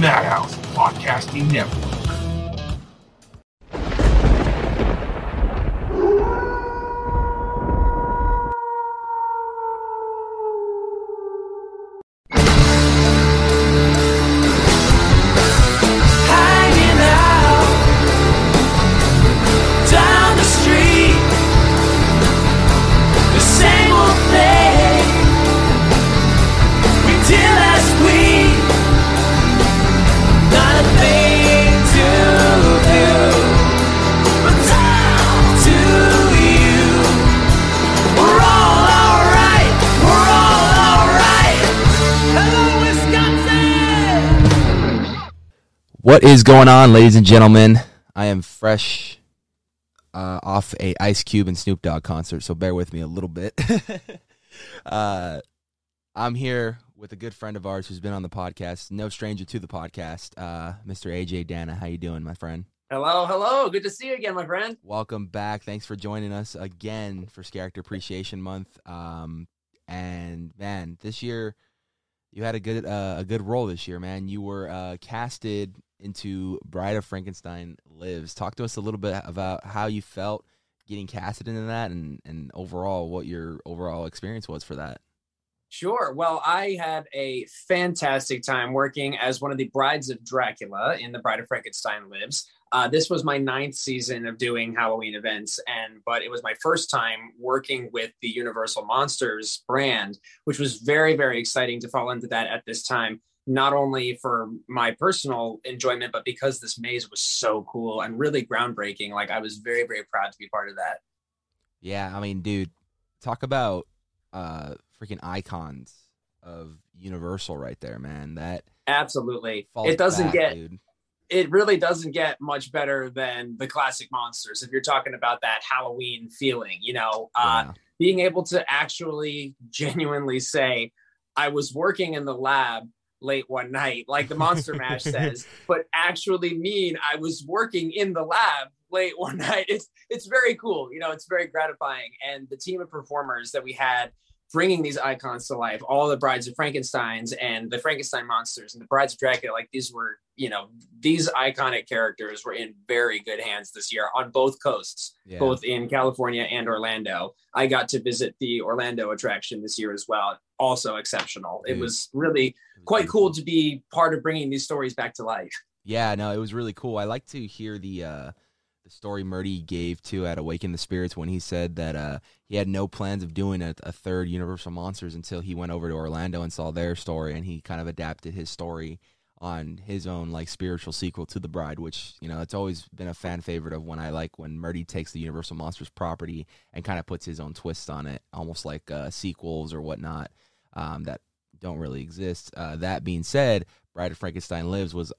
Madhouse Podcasting Network. What is going on, ladies and gentlemen? I am fresh off a Ice Cube and Snoop Dogg concert, so bear with me a little bit. I'm here with a good friend of ours who's been on the podcast, no stranger to the podcast, Mr. AJ Dana. How you doing, my friend? Hello, hello. Good to see you again, my friend. Welcome back. Thanks for joining us again for Scareactor Appreciation Month. And man, this year you had a good role this year, man. You were casted into Bride of Frankenstein Lives. Talk to us a little bit about how you felt getting casted into that and overall what your overall experience was for that. Sure. Well, I had a fantastic time working as one of the brides of Dracula in The Bride of Frankenstein Lives. This was my 9th season of doing Halloween events, but it was my first time working with the Universal Monsters brand, which was very, very exciting to fall into that at this time. Not only for my personal enjoyment, but because this maze was so cool and really groundbreaking. Like, I was very, very proud to be part of that. Yeah, I mean, dude, talk about freaking icons of Universal right there, man. That absolutely, it doesn't back, get, dude. It really doesn't get much better than the classic monsters. If you're talking about that Halloween feeling, you know, yeah. Being able to actually genuinely say, I was working in the lab late one night, like the Monster Mash says, but actually mean I was working in the lab late one night. It's very cool. You know, it's very gratifying. And the team of performers that we had bringing these icons to life, all the Brides of Frankensteins and the Frankenstein monsters and the Brides of Dracula, like these were, you know, these iconic characters were in very good hands this year on both coasts, yeah. Both in California and Orlando. I got to visit the Orlando attraction this year as well. Also exceptional. Dude. It was really quite cool to be part of bringing these stories back to life. Yeah, no, it was really cool. I like to hear the story Murdy gave to at Awaken the Spirits when he said that he had no plans of doing a third Universal Monsters until he went over to Orlando and saw their story, and he kind of adapted his story on his own, like, spiritual sequel to The Bride, which, you know, it's always been a fan favorite of when Murdy takes the Universal Monsters property and kind of puts his own twist on it, almost like sequels or whatnot that don't really exist. That being said, Bride of Frankenstein Lives was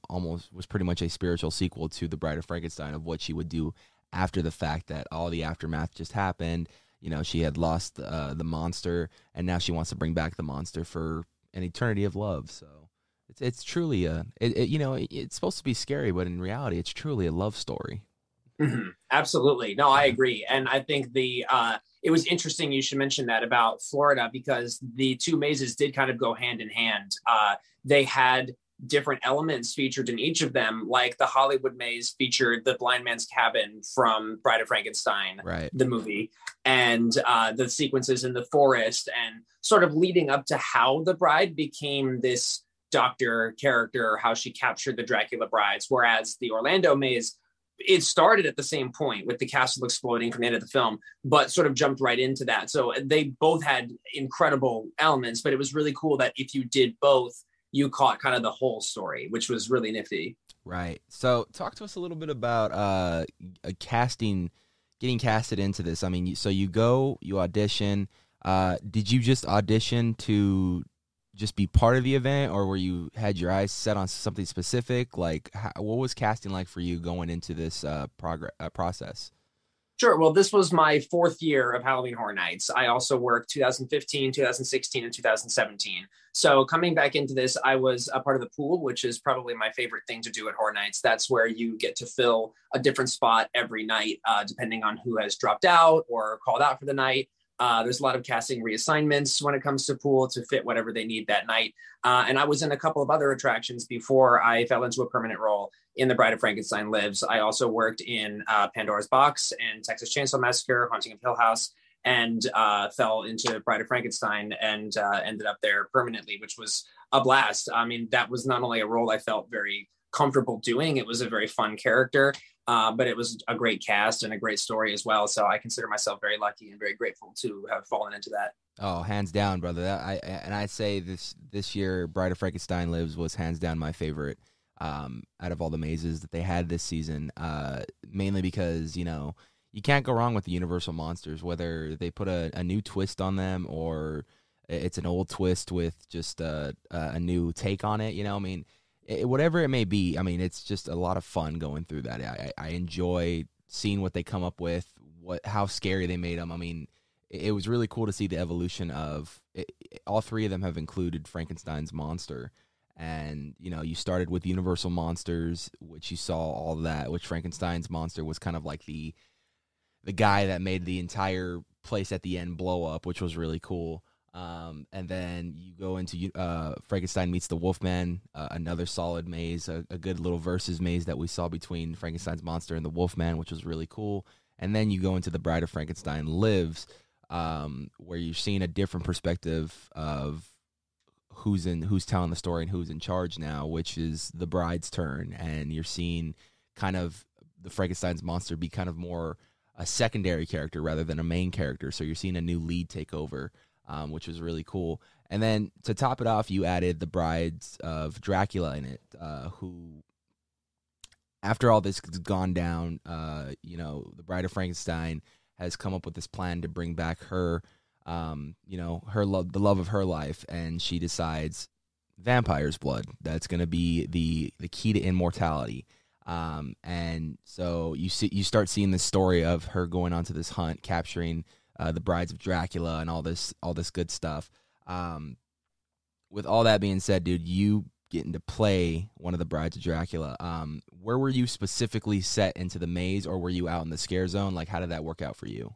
pretty much a spiritual sequel to The Bride of Frankenstein, of what she would do after the fact that all the aftermath just happened. You know, she had lost the monster, and now she wants to bring back the monster for an eternity of love. So it's truly it's supposed to be scary, but in reality, it's truly a love story. Mm-hmm. Absolutely. No, I agree. And I think it was interesting you should mention that about Florida, because the two mazes did kind of go hand in hand. They had different elements featured in each of them, like the Hollywood maze featured the blind man's cabin from Bride of Frankenstein, right, the movie, and the sequences in the forest, and sort of leading up to how the bride became this doctor character, how she captured the Dracula brides. Whereas the Orlando maze, it started at the same point with the castle exploding from the end of the film, but sort of jumped right into that. So they both had incredible elements, but it was really cool that if you did both, you caught kind of the whole story, which was really nifty. Right. So talk to us a little bit about getting casted into this. I mean, you audition. Did you just audition to just be part of the event, or had your eyes set on something specific? Like, what was casting like for you going into this process? Sure. Well, this was my 4th year of Halloween Horror Nights. I also worked 2015, 2016, and 2017. So coming back into this, I was a part of the pool, which is probably my favorite thing to do at Horror Nights. That's where you get to fill a different spot every night, depending on who has dropped out or called out for the night. There's a lot of casting reassignments when it comes to pool to fit whatever they need that night. And I was in a couple of other attractions before I fell into a permanent role in The Bride of Frankenstein Lives. I also worked in Pandora's Box and Texas Chainsaw Massacre, Haunting of Hill House, and fell into Bride of Frankenstein and ended up there permanently, which was a blast. I mean, that was not only a role I felt very comfortable doing, it was a very fun character, but it was a great cast and a great story as well. So I consider myself very lucky and very grateful to have fallen into that. Oh, hands down, brother. I'd say this year, Bride of Frankenstein Lives was hands down my favorite out of all the mazes that they had this season, mainly because, you know, you can't go wrong with the Universal Monsters, whether they put a new twist on them or it's an old twist with just a new take on it. You know, I mean, whatever it may be, I mean, it's just a lot of fun going through that. I enjoy seeing what they come up with, how scary they made them. I mean, it was really cool to see the evolution of it. All three of them have included Frankenstein's monster. And, you know, you started with Universal Monsters, which you saw all that, which Frankenstein's monster was kind of like the guy that made the entire place at the end blow up, which was really cool. And then you go into Frankenstein Meets the Wolfman, another solid maze, a good little versus maze that we saw between Frankenstein's monster and the Wolfman, which was really cool. And then you go into The Bride of Frankenstein Lives, where you're seeing a different perspective of who's telling the story and who's in charge now, which is the bride's turn. And you're seeing kind of the Frankenstein's monster be kind of more a secondary character rather than a main character. So you're seeing a new lead take over, which was really cool. And then to top it off, you added the Brides of Dracula in it, who, after all this has gone down, you know, the Bride of Frankenstein has come up with this plan to bring back her, you know, her love, the love of her life, and she decides vampire's blood. That's going to be the key to immortality. And so you start seeing this story of her going on to this hunt, capturing the Brides of Dracula and all this good stuff. With all that being said, dude, you getting to play one of the Brides of Dracula. Where were you specifically set into the maze, or were you out in the scare zone? Like, how did that work out for you?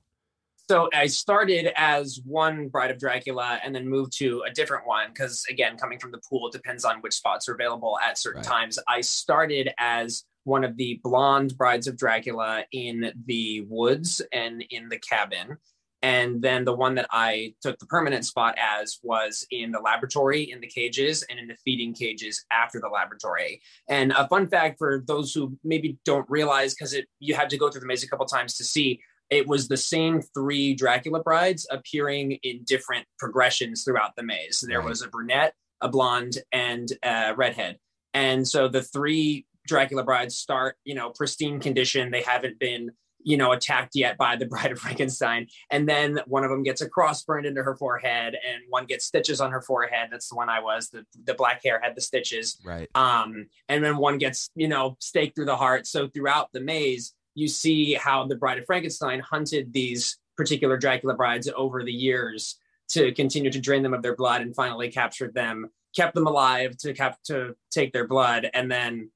So I started as one Bride of Dracula and then moved to a different one because, again, coming from the pool, it depends on which spots are available at certain times. I started as one of the blonde Brides of Dracula in the woods and in the cabin. And then the one that I took the permanent spot as was in the laboratory, in the cages, and in the feeding cages after the laboratory. And a fun fact for those who maybe don't realize, because you had to go through the maze a couple times to see, it was the same three Dracula brides appearing in different progressions throughout the maze. There was a brunette, a blonde, and a redhead. And so the three Dracula brides start, you know, pristine condition. They haven't been, you know, attacked yet by the Bride of Frankenstein. And then one of them gets a cross burned into her forehead and one gets stitches on her forehead. That's the one I was, the black hair had the stitches. Right. And then one gets, you know, staked through the heart. So throughout the maze, you see how the Bride of Frankenstein hunted these particular Dracula brides over the years to continue to drain them of their blood and finally captured them, kept them alive to take their blood. And then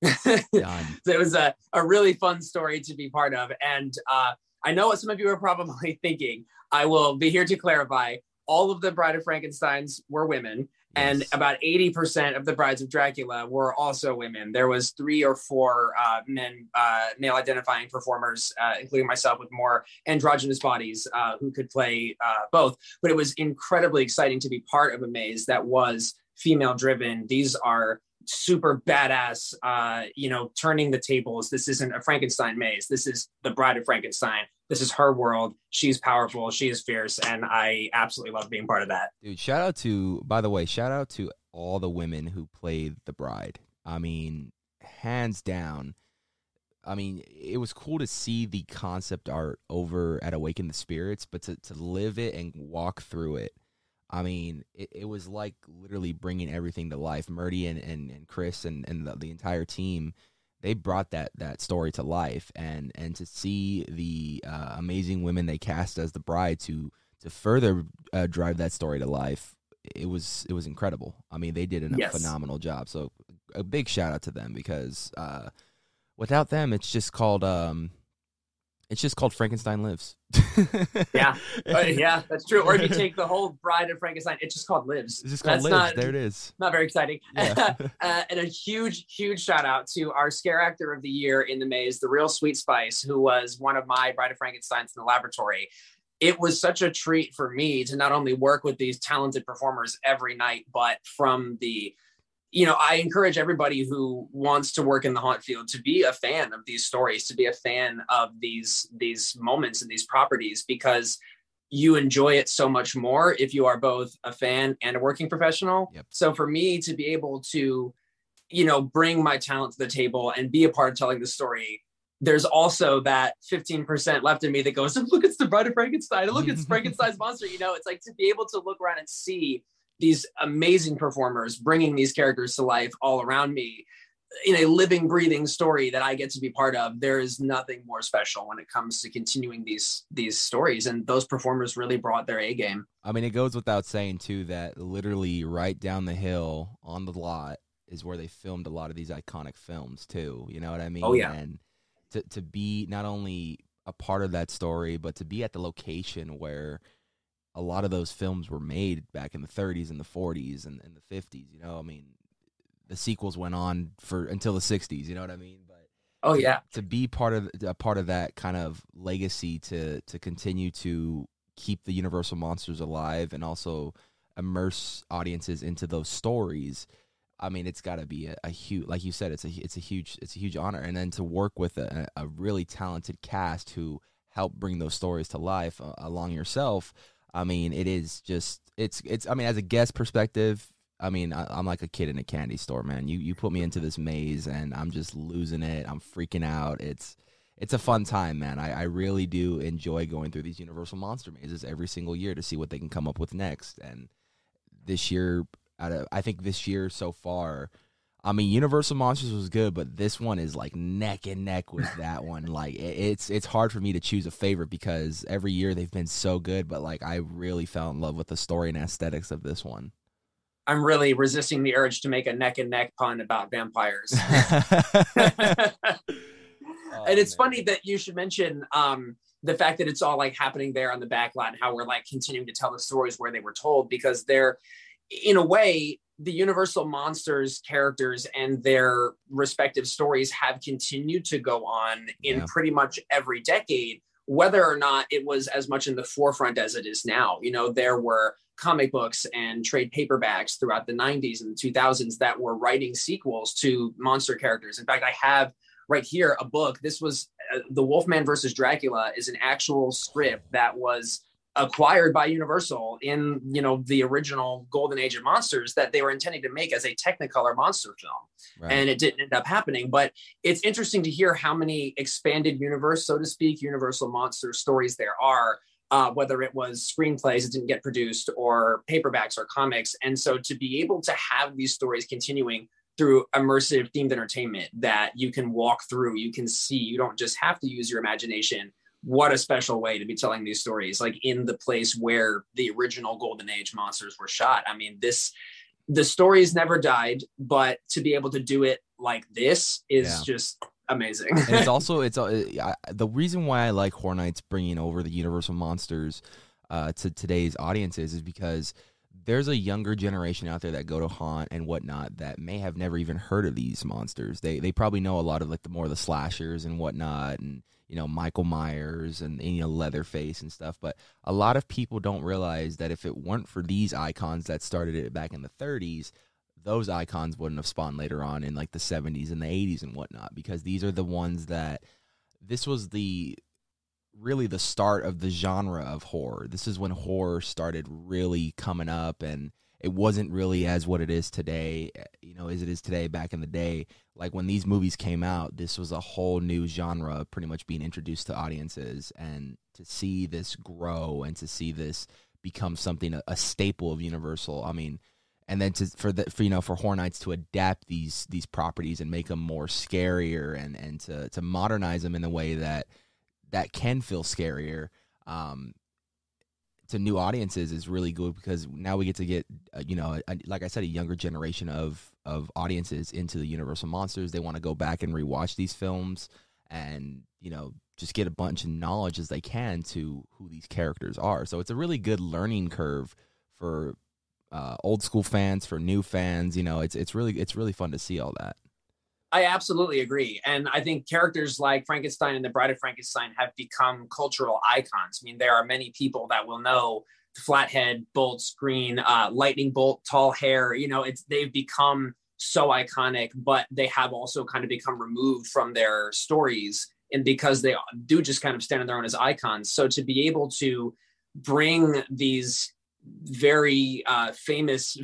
it was a really fun story to be part of. And I know what some of you are probably thinking. I will be here to clarify. All of the Bride of Frankensteins were women. Yes. And about 80% of the Brides of Dracula were also women. There was 3 or 4 men, male-identifying performers, including myself, with more androgynous bodies who could play both. But it was incredibly exciting to be part of a maze that was female-driven. These are super badass, you know, turning the tables. This isn't a Frankenstein maze. This is the Bride of Frankenstein. This is her world. She's powerful. She is fierce. And I absolutely love being part of that. Dude, shout out to all the women who played the bride. I mean, hands down. I mean, it was cool to see the concept art over at Awaken the Spirits, but to live it and walk through it. I mean, it was like literally bringing everything to life. Murdy and Chris and the entire team, they brought that story to life. And to see the amazing women they cast as the bride to further drive that story to life, it was incredible. I mean, they did a phenomenal job. So a big shout out to them because without them, it's just called It's just called Frankenstein Lives. Yeah. Yeah, that's true. Or if you take the whole Bride of Frankenstein, it's just called Lives. It's just called Lives. There it is. Not very exciting. Yeah. And a huge, huge shout out to our Scare Actor of the Year in the Maze, the real Sweet Spice, who was one of my Bride of Frankensteins in the laboratory. It was such a treat for me to not only work with these talented performers every night, but from the... You know, I encourage everybody who wants to work in the haunt field to be a fan of these stories, to be a fan of these moments and these properties, because you enjoy it so much more if you are both a fan and a working professional. Yep. So for me to be able to, you know, bring my talent to the table and be a part of telling the story, there's also that 15% left in me that goes, look, it's the Bride of Frankenstein. Look, it's Frankenstein's monster. You know, it's like to be able to look around and see these amazing performers bringing these characters to life all around me in a living, breathing story that I get to be part of. There is nothing more special when it comes to continuing these stories. And those performers really brought their A game. I mean, it goes without saying too, that literally right down the hill on the lot is where they filmed a lot of these iconic films too. You know what I mean? Oh yeah. And to be not only a part of that story, but to be at the location where a lot of those films were made back in the 30s and the 40s and the 50s, you know, I mean, the sequels went on for until the 60s, you know what I mean? But oh yeah, to be part of that kind of legacy, to continue to keep the Universal Monsters alive and also immerse audiences into those stories. I mean, it's gotta be a huge, like you said, it's a huge honor. And then to work with a really talented cast who helped bring those stories to life along yourself. I mean, it is just, it's, I mean, as a guest perspective, I mean, I'm like a kid in a candy store, man. You put me into this maze and I'm just losing it. I'm freaking out. It's a fun time, man. I really do enjoy going through these Universal Monster mazes every single year to see what they can come up with next. And this year, I think this year so far, I mean, Universal Monsters was good, but this one is like neck and neck with that one. Like it's hard for me to choose a favorite because every year they've been so good, but like I really fell in love with the story and aesthetics of this one. I'm really resisting the urge to make a neck and neck pun about vampires. And it's funny that you should mention the fact that it's all like happening there on the back lot and how we're like continuing to tell the stories where they were told, because they're in a way, the Universal Monsters characters and their respective stories have continued to go on in pretty much every decade, whether or not it was as much in the forefront as it is now. You know, there were comic books and trade paperbacks throughout the 90s and the 2000s that were writing sequels to monster characters. In fact, I have right here a book. This was The Wolfman versus Dracula is an actual script that was acquired by Universal in, you know, the original Golden Age of Monsters that they were intending to make as a Technicolor monster film. Right. And it didn't end up happening, but it's interesting to hear how many expanded universe, so to speak, Universal Monster stories there are, whether it was screenplays that didn't get produced or paperbacks or comics. And so to be able to have these stories continuing through immersive themed entertainment that you can walk through, you can see, you don't just have to use your imagination. What a special way to be telling these stories, like in the place where the original Golden Age monsters were shot. I mean, the stories never died, but to be able to do it like this is just amazing. And it's also, the reason why I like Horror Nights bringing over the Universal Monsters to today's audiences is because there's a younger generation out there that go to haunt and whatnot that may have never even heard of these monsters. They probably know a lot of like the more of the slashers and whatnot, and you know, Michael Myers and you know, Leatherface and stuff. But a lot of people don't realize that if it weren't for these icons that started it back in the 30s, those icons wouldn't have spawned later on in like the 70s and the 80s and whatnot, because these are the ones that this was the really the start of the genre of horror. This is when horror started really coming up, and it wasn't really as what it is today, you know, as it is today back in the day. Like when these movies came out, this was a whole new genre pretty much being introduced to audiences, and to see this grow and to see this become something, a staple of Universal. I mean, and then for Horror Nights to adapt these properties and make them more scarier and to modernize them in a way that can feel scarier to new audiences is really good, because now we get to get, you know, like I said, a younger generation of audiences into the Universal Monsters. They want to go back and rewatch these films and, you know, just get a bunch of knowledge as they can to who these characters are. So it's a really good learning curve for old school fans, for new fans. You know, it's really fun to see all that. I absolutely agree. And I think characters like Frankenstein and the Bride of Frankenstein have become cultural icons. I mean, there are many people that will know Flathead, Bolt Screen, Lightning Bolt, Tall Hair. You know, they've become so iconic, but they have also kind of become removed from their stories. And because they do just kind of stand on their own as icons. So to be able to bring these very famous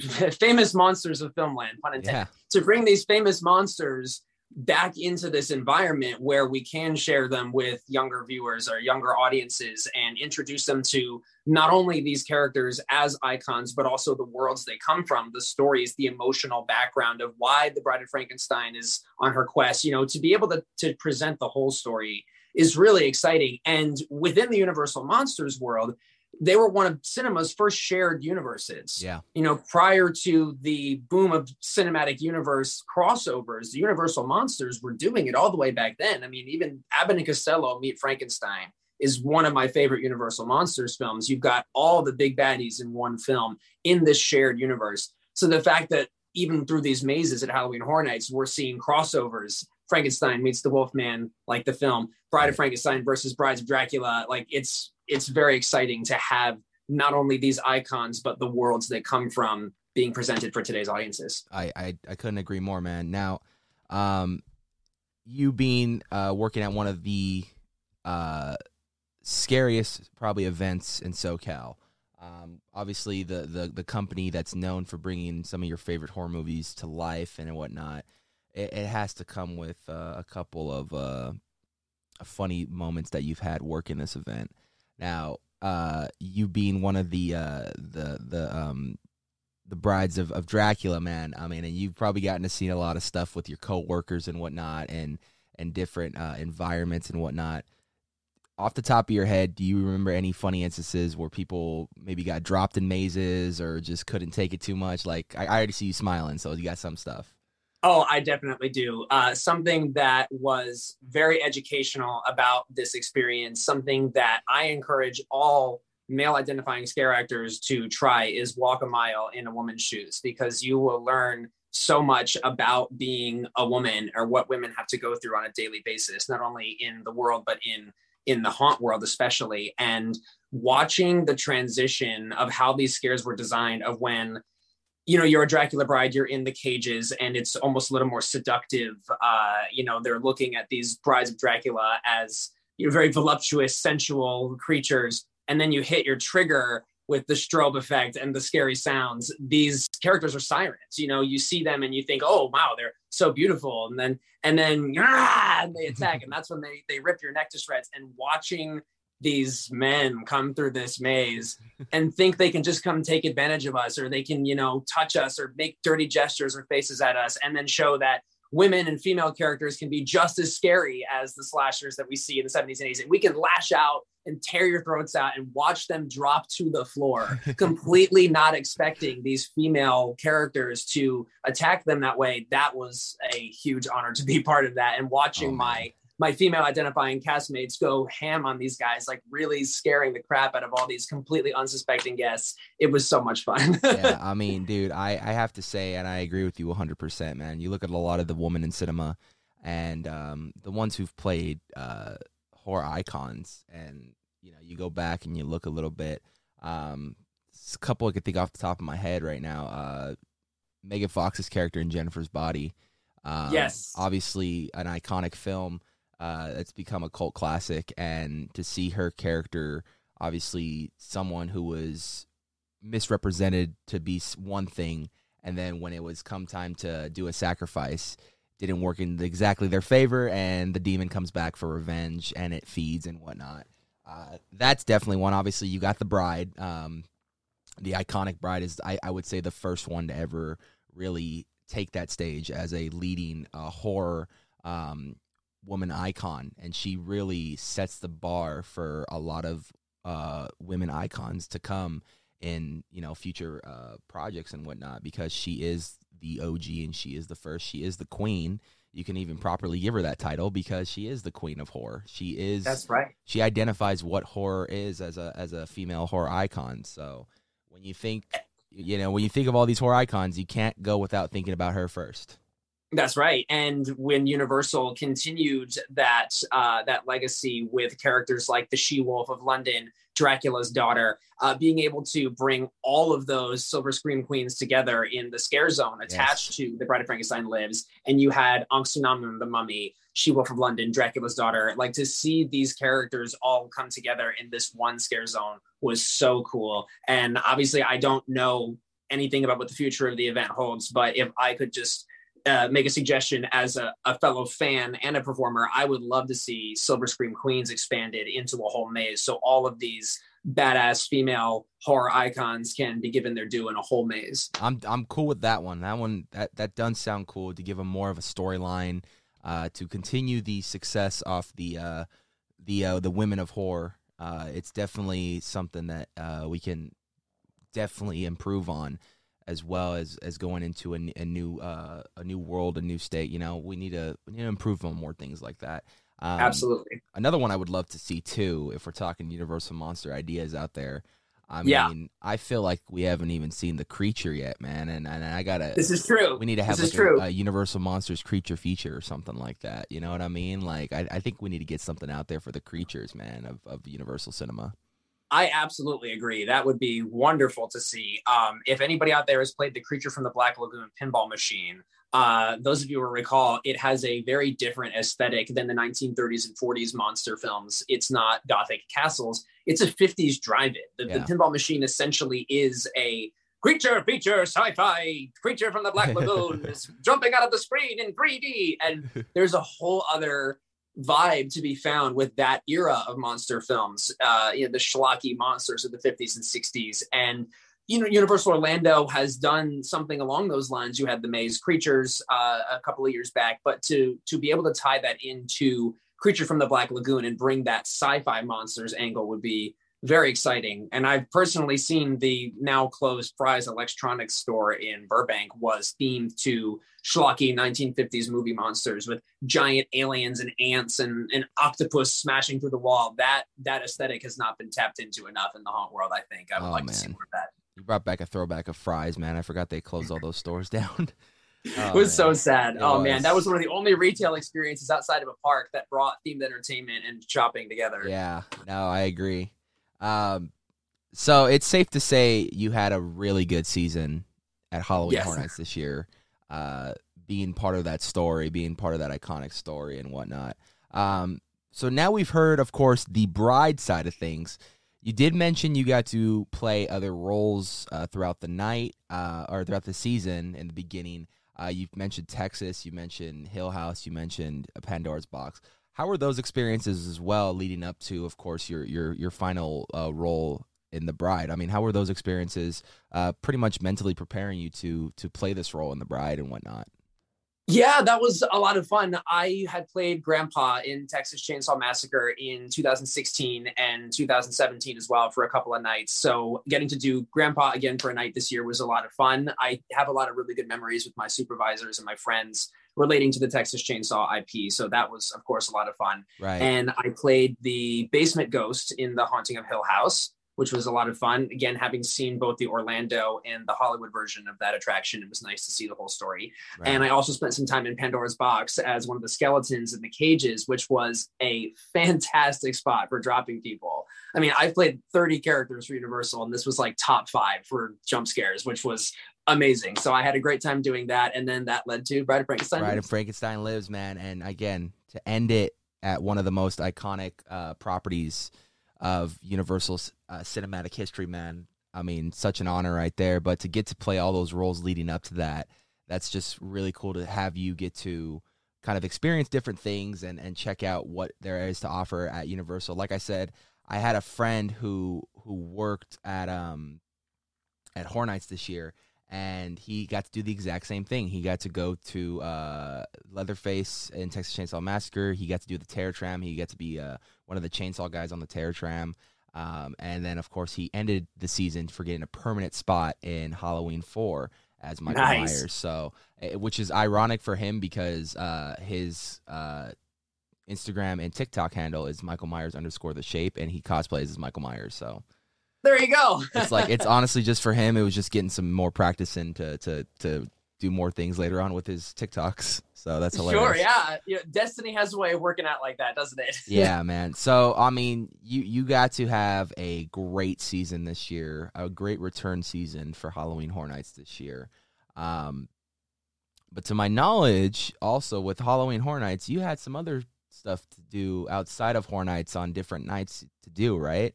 monsters of filmland, pun intended, to bring these famous monsters back into this environment where we can share them with younger viewers or younger audiences and introduce them to not only these characters as icons, but also the worlds they come from, the stories, the emotional background of why the Bride of Frankenstein is on her quest. You know, to be able to present the whole story is really exciting. And within the Universal Monsters world, they were one of cinema's first shared universes. Yeah. You know, prior to the boom of cinematic universe crossovers, the Universal Monsters were doing it all the way back then. I mean, even Abbott and Costello Meet Frankenstein is one of my favorite Universal Monsters films. You've got all the big baddies in one film in this shared universe. So the fact that even through these mazes at Halloween Horror Nights, we're seeing crossovers. Frankenstein Meets the Wolfman, like the film, Bride of Frankenstein versus Brides of Dracula. Like, it's very exciting to have not only these icons, but the worlds they come from being presented for today's audiences. I couldn't agree more, man. Now, you being working at one of the scariest probably events in SoCal, obviously the company that's known for bringing some of your favorite horror movies to life and whatnot, it has to come with a couple of funny moments that you've had working this event. Now, you being one of the brides of Dracula, man. I mean, and you've probably gotten to see a lot of stuff with your coworkers and whatnot, and different environments and whatnot. Off the top of your head, do you remember any funny instances where people maybe got dropped in mazes or just couldn't take it too much? Like, I already see you smiling, so you got some stuff. Oh, I definitely do. Something that was very educational about this experience, something that I encourage all male-identifying scare actors to try, is walk a mile in a woman's shoes, because you will learn so much about being a woman or what women have to go through on a daily basis, not only in the world, but in the haunt world especially. And watching the transition of how these scares were designed, of when, you know, you're a Dracula bride, you're in the cages, and it's almost a little more seductive. You know, they're looking at these brides of Dracula as, you know, very voluptuous, sensual creatures. And then you hit your trigger with the strobe effect and the scary sounds. These characters are sirens. You know, you see them and you think, oh, wow, they're so beautiful. And then and they attack. And that's when they rip your neck to shreds. And watching these men come through this maze and think they can just come take advantage of us, or they can, you know, touch us or make dirty gestures or faces at us, and then show that women and female characters can be just as scary as the slashers that we see in the 70s and 80s. And we can lash out and tear your throats out, and watch them drop to the floor, completely not expecting these female characters to attack them that way. That was a huge honor to be part of that. And watching my female identifying castmates go ham on these guys, like really scaring the crap out of all these completely unsuspecting guests. It was so much fun. Yeah, I mean, dude, I have to say, and I agree with you 100%, man. You look at a lot of the women in cinema, and the ones who've played horror icons, and, you know, you go back and you look a little bit. A couple I could think off the top of my head right now. Megan Fox's character in Jennifer's Body. Yes. Obviously an iconic film. It's become a cult classic, and to see her character, obviously someone who was misrepresented to be one thing, and then when it was come time to do a sacrifice, didn't work in exactly their favor, and the demon comes back for revenge, and it feeds and whatnot. That's definitely one. Obviously, you got the bride. The iconic bride is, I would say, the first one to ever really take that stage as a leading horror woman icon, and she really sets the bar for a lot of women icons to come in, you know, future projects and whatnot, because she is the OG and she is the first, she is the queen. you can even properly give her that title, because she is the queen of horror. She is. That's right. She identifies what horror is as a female horror icon. So when you think, you know, when you think of all these horror icons, you can't go without thinking about her first. That's right. And when Universal continued that that legacy with characters like the She-Wolf of London, Dracula's daughter, being able to bring all of those silver screen queens together in the scare zone attached to The Bride of Frankenstein Lives. And you had Ankh-Sunamun, the mummy, She-Wolf of London, Dracula's daughter. Like, to see these characters all come together in this one scare zone was so cool. And obviously I don't know anything about what the future of the event holds, but if I could just make a suggestion as a fellow fan and a performer, I would love to see Silver Screen Queens expanded into a whole maze, so all of these badass female horror icons can be given their due in a whole maze. I'm cool with that one. That does sound cool, to give them more of a storyline, to continue the success off the women of horror. It's definitely something that we can definitely improve on, as well as going into a new world, a new state. You know, we need to improve on more things like that. Absolutely. Another one I would love to see too, if we're talking Universal Monster ideas out there. I mean, I feel like we haven't even seen the creature yet, man. And I gotta. This is true. We need to have like a Universal Monsters creature feature or something like that. You know what I mean? Like, I think we need to get something out there for the creatures, man, of Universal Cinema. I absolutely agree. That would be wonderful to see. If anybody out there has played the Creature from the Black Lagoon pinball machine, those of you who recall, it has a very different aesthetic than the 1930s and 40s monster films. It's not Gothic castles. It's a 50s drive-in. The pinball machine essentially is a creature feature sci-fi, Creature from the Black Lagoon is jumping out of the screen in 3D. And there's a whole other vibe to be found with that era of monster films, the schlocky monsters of the 50s and 60s. And, you know, Universal Orlando has done something along those lines. You had the Maze Creatures a couple of years back, but to be able to tie that into Creature from the Black Lagoon and bring that sci-fi monsters angle would be very exciting. And I've personally seen the now closed Fry's Electronics store in Burbank was themed to schlocky 1950s movie monsters with giant aliens and ants and an octopus smashing through the wall. That aesthetic has not been tapped into enough in the haunt world, I think. I would like to see more of that. You brought back a throwback of Fry's, man. I forgot they closed all those stores down. It was so sad. Man, that was one of the only retail experiences outside of a park that brought themed entertainment and shopping together. Yeah, no, I agree. So it's safe to say you had a really good season at Halloween Horror Nights this year, being part of that story, being part of that iconic story and whatnot. So now we've heard, of course, the bride side of things. You did mention you got to play other roles throughout the night, or throughout the season in the beginning. You've mentioned Texas, you mentioned Hill House, you mentioned Pandora's Box. How were those experiences as well, leading up to, of course, your final role in The Bride? I mean, how were those experiences pretty much mentally preparing you to play this role in The Bride and whatnot? Yeah, that was a lot of fun. I had played Grandpa in Texas Chainsaw Massacre in 2016 and 2017 as well for a couple of nights. So getting to do Grandpa again for a night this year was a lot of fun. I have a lot of really good memories with my supervisors and my friends relating to the Texas Chainsaw IP. So that was, of course, a lot of fun. Right. And I played the basement ghost in The Haunting of Hill House, which was a lot of fun. Again, having seen both the Orlando and the Hollywood version of that attraction, it was nice to see the whole story. Right. And I also spent some time in Pandora's Box as one of the skeletons in the cages, which was a fantastic spot for dropping people. I mean, I've played 30 characters for Universal, and this was like top 5 for jump scares, which was amazing. So I had a great time doing that, and then that led to Bride of Frankenstein Lives, man. And again, to end it at one of the most iconic properties of Universal's cinematic history, man. I mean, such an honor right there. But to get to play all those roles leading up to that, that's just really cool to have you get to kind of experience different things and check out what there is to offer at Universal. Like I said, I had a friend who worked at Horror Nights this year, and he got to do the exact same thing. He got to go to Leatherface in Texas Chainsaw Massacre. He got to do the Terror Tram. He got to be one of the chainsaw guys on the Terror Tram. And then, of course, he ended the season for getting a permanent spot in Halloween 4 as Michael Myers. So, which is ironic for him because his Instagram and TikTok handle is Michael_Myers_The Shape, and he cosplays as Michael Myers. So there you go. It's like, it's honestly just for him. It was just getting some more practice in to do more things later on with his TikToks. So that's hilarious. Sure, yeah. You know, destiny has a way of working out like that, doesn't it? Yeah, man. So, I mean, you got to have a great season this year, a great return season for Halloween Horror Nights this year. But to my knowledge, also with Halloween Horror Nights, you had some other stuff to do outside of Horror Nights on different nights to do, right?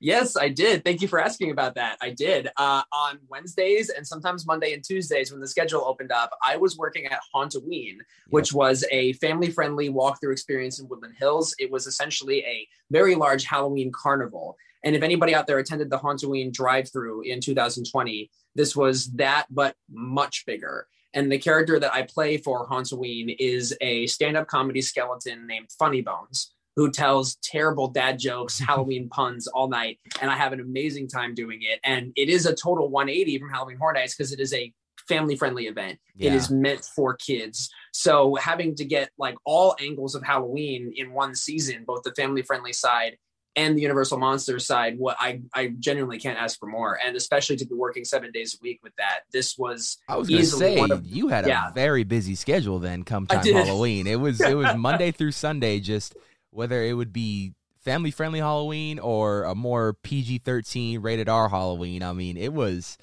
Yes, I did. Thank you for asking about that. I did. On Wednesdays and sometimes Monday and Tuesdays when the schedule opened up, I was working at Hauntoween, which was a family-friendly walkthrough experience in Woodland Hills. It was essentially a very large Halloween carnival. And if anybody out there attended the Hauntoween drive-through in 2020, this was that, but much bigger. And the character that I play for Hauntoween is a stand-up comedy skeleton named Funny Bones, who tells terrible dad jokes, Halloween puns all night. And I have an amazing time doing it. And it is a total 180 from Halloween Horror Nights because it is a family-friendly event. Yeah. It is meant for kids. So having to get like all angles of Halloween in one season, both the family-friendly side and the Universal Monsters side, what I genuinely can't ask for more. And especially to be working 7 days a week with that. This was easily one of, you had a very busy schedule then come time Halloween. It was Monday through Sunday, just whether it would be family-friendly Halloween or a more PG-13 rated R Halloween. I mean, it was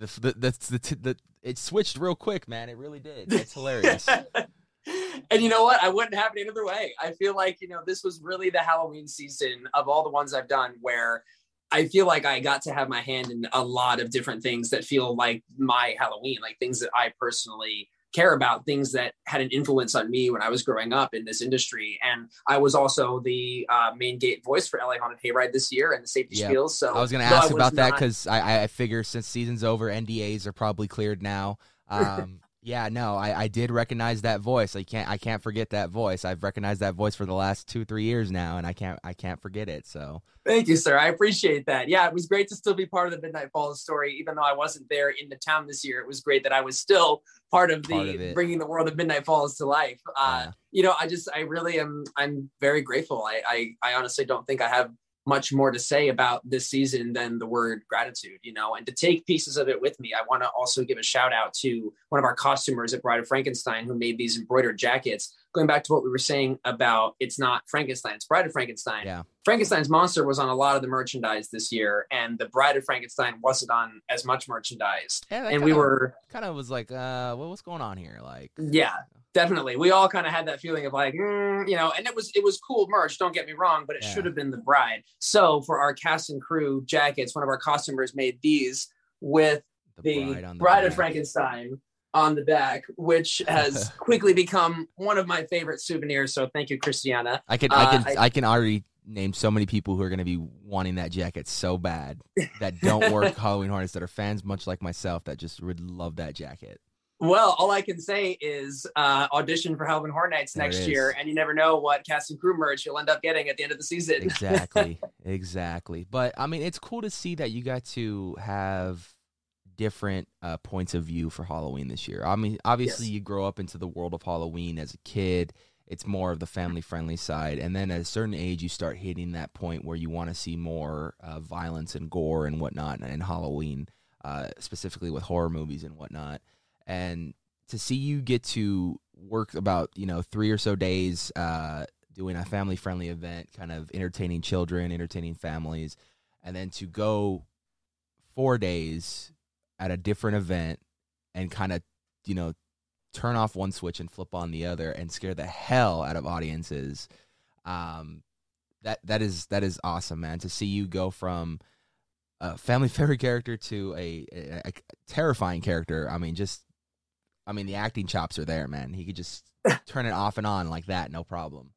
it switched real quick, man. It really did. It's hilarious. And you know what? I wouldn't have it any other way. I feel like, you know, this was really the Halloween season of all the ones I've done where I feel like I got to have my hand in a lot of different things that feel like my Halloween, like things that I personally care about, things that had an influence on me when I was growing up in this industry. And I was also the main gate voice for LA Haunted Hayride this year and the safety spiels. So I was going to ask about that because I figure since season's over, NDAs are probably cleared now. I did recognize that voice. I can't forget that voice. I've recognized that voice for the last 2-3 years now, and I can't forget it. So thank you, sir. I appreciate that. Yeah, it was great to still be part of the Midnight Falls story, even though I wasn't there in the town this year. It was great that I was still part of bringing the world of Midnight Falls to life. You know, I'm very grateful. I honestly don't think I have much more to say about this season than the word gratitude, you know, and to take pieces of it with me. I want to also give a shout out to one of our costumers at Bride of Frankenstein who made these embroidered jackets. Going back to what we were saying about it's not Frankenstein, it's Bride of Frankenstein. Yeah. Frankenstein's monster was on a lot of the merchandise this year, and the Bride of Frankenstein wasn't on as much merchandise. Yeah, and we were kind of like, what's going on here? Like, yeah. Definitely. We all kind of had that feeling of like, you know, and it was cool merch. Don't get me wrong, but it should have been the Bride. So for our cast and crew jackets, one of our costumers made these with the Bride of Frankenstein on the back, which has quickly become one of my favorite souvenirs. So thank you, Christiana. I can already name so many people who are going to be wanting that jacket so bad that don't work Halloween Horror Nights that are fans much like myself that just would love that jacket. Well, all I can say is audition for Halloween Horror Nights next year, and you never know what cast and crew merch you'll end up getting at the end of the season. Exactly. But, I mean, it's cool to see that you got to have different points of view for Halloween this year. I mean, obviously you grow up into the world of Halloween as a kid. It's more of the family-friendly side. And then at a certain age, you start hitting that point where you want to see more violence and gore and whatnot in Halloween, specifically with horror movies and whatnot. And to see you get to work about, you know, 3 or so days doing a family-friendly event, kind of entertaining children, entertaining families, and then to go 4 days at a different event and kind of, you know, turn off one switch and flip on the other and scare the hell out of audiences, that is awesome, man. To see you go from a family-favorite character to a terrifying character, the acting chops are there, man. He could just turn it off and on like that, no problem.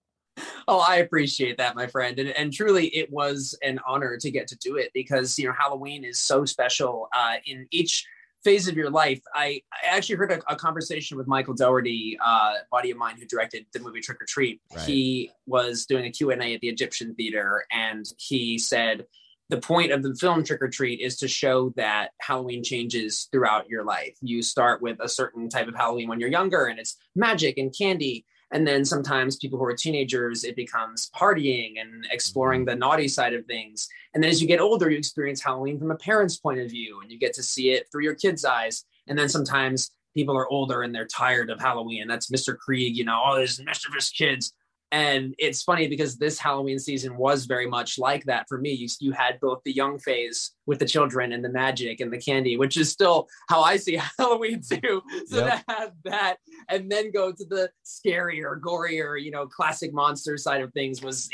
Oh, I appreciate that, my friend. And truly, it was an honor to get to do it because, you know, Halloween is so special in each phase of your life. I actually heard a conversation with Michael Dougherty, a buddy of mine who directed the movie Trick or Treat. Right. He was doing a Q&A at the Egyptian Theater, and he said the point of the film Trick or Treat is to show that Halloween changes throughout your life. You start with a certain type of Halloween when you're younger, and it's magic and candy. And then sometimes people who are teenagers, it becomes partying and exploring the naughty side of things. And then as you get older, you experience Halloween from a parent's point of view, and you get to see it through your kids' eyes. And then sometimes people are older and they're tired of Halloween. That's Mr. Krieg, you know, all these mischievous kids. And it's funny because this Halloween season was very much like that for me. You had both the young phase with the children and the magic and the candy, which is still how I see Halloween too. So yep. To have that and then go to the scarier, gorier, you know, classic monster side of things was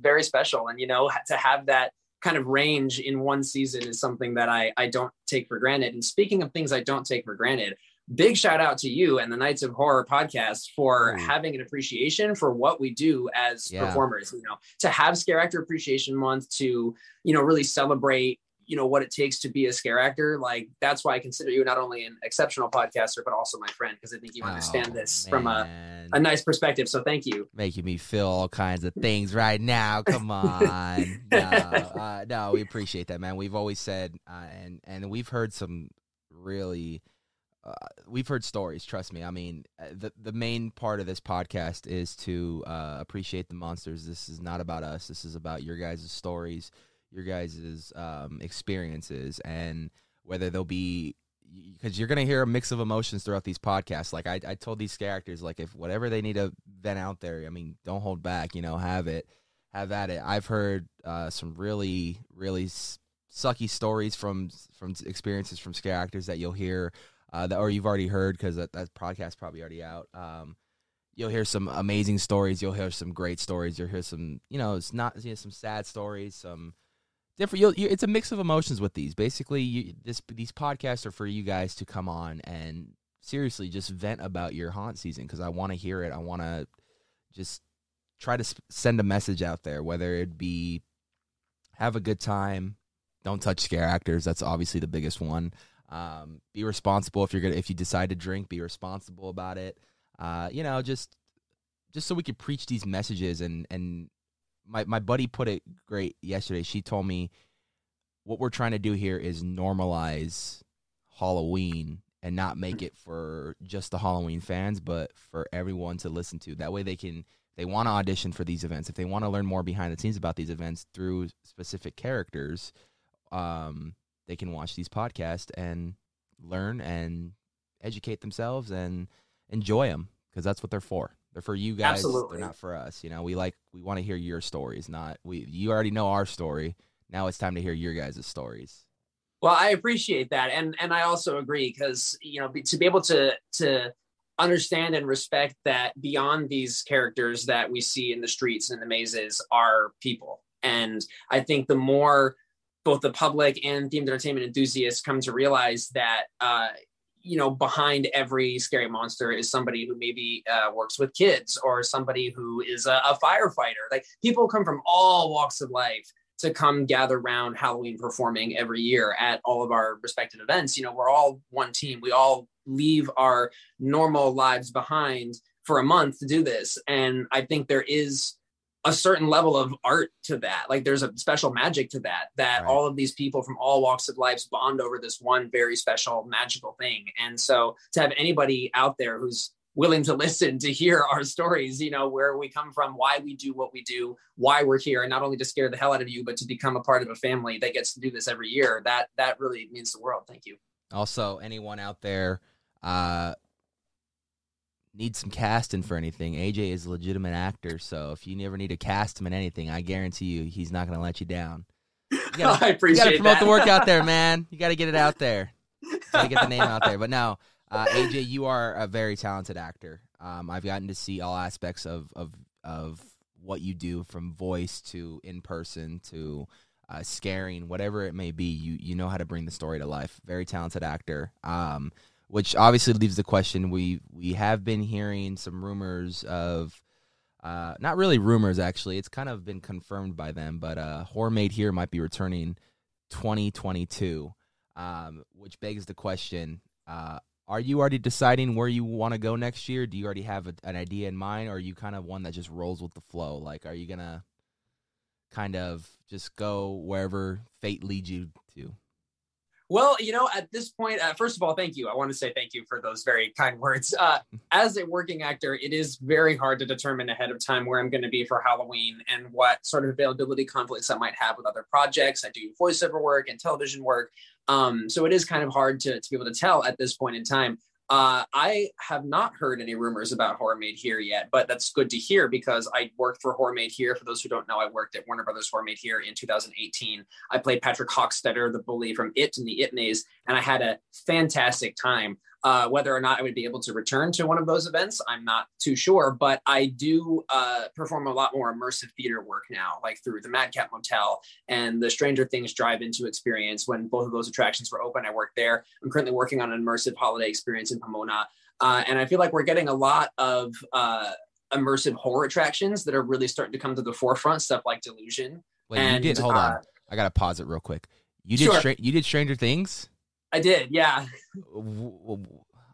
very special. And, you know, to have that kind of range in one season is something that I don't take for granted. And speaking of things I don't take for granted, big shout out to you and the Knights of Horror podcast for having an appreciation for what we do as performers, you know, to have Scareactor Appreciation Month to, you know, really celebrate, you know, what it takes to be a scare actor. Like, that's why I consider you not only an exceptional podcaster, but also my friend, because I think you understand this from a nice perspective. So thank you. Making me feel all kinds of things right now. Come on. No, we appreciate that, man. We've always said, and we've heard some really... we've heard stories, trust me. I mean, the main part of this podcast is to appreciate the monsters. This is not about us. This is about your guys' stories, your guys' experiences, and whether they'll be, because you're going to hear a mix of emotions throughout these podcasts. Like I told these characters, like, if whatever they need to vent out there, I mean, don't hold back, you know, have at it. I've heard some really, really sucky stories from experiences from scare actors that you'll hear, or you've already heard, because that podcast probably already out. You'll hear some amazing stories. You'll hear some great stories. You'll hear some, you know, it's not, you know, some sad stories, some different. It's a mix of emotions with these. Basically, these podcasts are for you guys to come on and seriously just vent about your haunt season, because I want to hear it. I want to just try to send a message out there, whether it be have a good time, don't touch scare actors. That's obviously the biggest one. Be responsible if you decide to drink, be responsible about it. You know, just so we could preach these messages. And my buddy put it great yesterday. She told me what we're trying to do here is normalize Halloween and not make it for just the Halloween fans, but for everyone to listen to. That way they want to audition for these events. If they want to learn more behind the scenes about these events through specific characters, they can watch these podcasts and learn and educate themselves and enjoy them, because that's what they're for. They're for you guys. Absolutely. They're not for us. You know, we want to hear your stories. You already know our story. Now it's time to hear your guys' stories. Well, I appreciate that, and I also agree, because, you know, to be able to understand and respect that beyond these characters that we see in the streets and the mazes are people, and I think the more both the public and themed entertainment enthusiasts come to realize that, you know, behind every scary monster is somebody who maybe works with kids, or somebody who is a firefighter. Like, people come from all walks of life to come gather around Halloween performing every year at all of our respective events. You know, we're all one team. We all leave our normal lives behind for a month to do this. And I think there is a certain level of art to that. Like, there's a special magic to that right. All of these people from all walks of life bond over this one very special magical thing. And so to have anybody out there who's willing to listen, to hear our stories, you know, where we come from, why we do what we do, why we're here, and not only to scare the hell out of you, but to become a part of a family that gets to do this every year, that really means the world. Thank you. Also, anyone out there, need some casting for anything, AJ is a legitimate actor, so if you ever need to cast him in anything, I guarantee you he's not going to let you down. I appreciate that. You got to promote the work out there, man. You got to get it out there. You got to get the name out there. But no, AJ, you are a very talented actor. I've gotten to see all aspects of what you do, from voice to in-person to scaring, whatever it may be. You know how to bring the story to life. Very talented actor. Which obviously leaves the question, we have been hearing some rumors of, not really rumors, actually. It's kind of been confirmed by them, but Horror Made Here might be returning 2022, which begs the question, are you already deciding where you want to go next year? Do you already have an idea in mind, or are you kind of one that just rolls with the flow? Like, are you going to kind of just go wherever fate leads you to? Well, you know, at this point, first of all, thank you. I want to say thank you for those very kind words. As a working actor, it is very hard to determine ahead of time where I'm going to be for Halloween and what sort of availability conflicts I might have with other projects. I do voiceover work and television work. So it is kind of hard to be able to tell at this point in time. I have not heard any rumors about Horror Made Here yet, but that's good to hear because I worked for Horror Made Here. For those who don't know, I worked at Warner Brothers Horror Made Here in 2018. I played Patrick Hockstetter, the bully from It and the It Maze, and I had a fantastic time. Whether or not I would be able to return to one of those events, I'm not too sure, but I do perform a lot more immersive theater work now, like through the Mad Cat Motel and the Stranger Things Drive-Into experience. When both of those attractions were open, I worked there. I'm currently working on an immersive holiday experience in Pomona. And I feel like we're getting a lot of immersive horror attractions that are really starting to come to the forefront, stuff like Delusion. Wait, and, you did, hold on. I got to pause it real quick. You did, sure. You did Stranger Things? I did, yeah.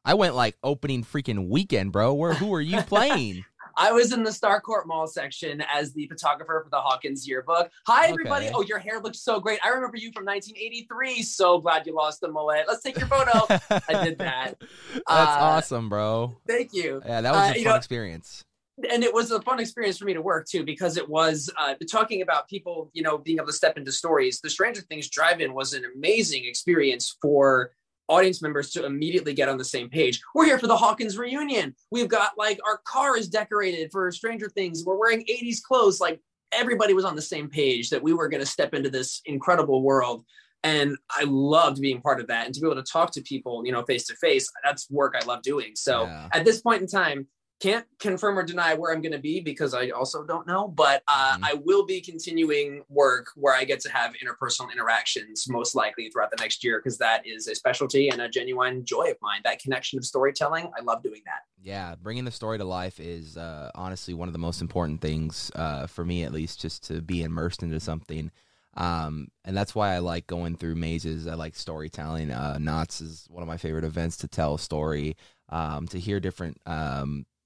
I went like opening freaking weekend, bro. Who are you playing? I was in the Starcourt Mall section as the photographer for the Hawkins yearbook. Hi, everybody. Okay. Oh, your hair looks so great. I remember you from 1983. So glad you lost the mullet. Let's take your photo. I did that. That's awesome, bro. Thank you. Yeah, that was a fun experience. And it was a fun experience for me to work, too, because it was talking about people, you know, being able to step into stories. The Stranger Things Drive-In was an amazing experience for audience members to immediately get on the same page. We're here for the Hawkins reunion. We've got, like, our car is decorated for Stranger Things. We're wearing 80s clothes. Like, everybody was on the same page that we were going to step into this incredible world. And I loved being part of that. And to be able to talk to people, you know, face-to-face, that's work I love doing. So yeah. At this point in time, can't confirm or deny where I'm going to be because I also don't know, but I will be continuing work where I get to have interpersonal interactions most likely throughout the next year because that is a specialty and a genuine joy of mine. That connection of storytelling, I love doing that. Yeah, bringing the story to life is honestly one of the most important things for me, at least, just to be immersed into something. And that's why I like going through mazes. I like storytelling. Knott's is one of my favorite events to tell a story, to hear different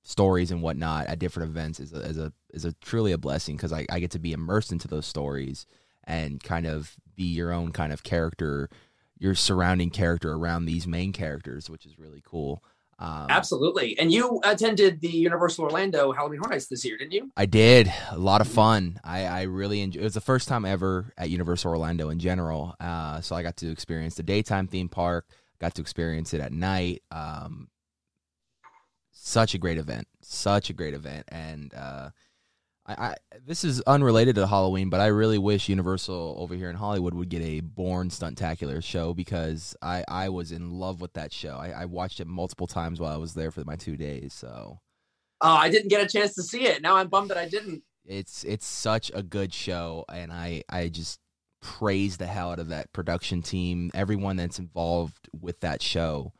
stories and whatnot at different events is truly a blessing because I get to be immersed into those stories and kind of be your own kind of character, your surrounding character around these main characters, which is really cool. Absolutely. And you attended the Universal Orlando Halloween Horror Nights this year, didn't you? I did. A lot of fun. I really enjoyed it. It was the first time ever at Universal Orlando in general. So I got to experience the daytime theme park, got to experience it at night. Such a great event. And I this is unrelated to Halloween, but I really wish Universal over here in Hollywood would get a Born Stuntacular show because I was in love with that show. I watched it multiple times while I was there for my 2 days. So, oh, I didn't get a chance to see it. Now I'm bummed that I didn't. It's such a good show, and I just praise the hell out of that production team, everyone that's involved with that show.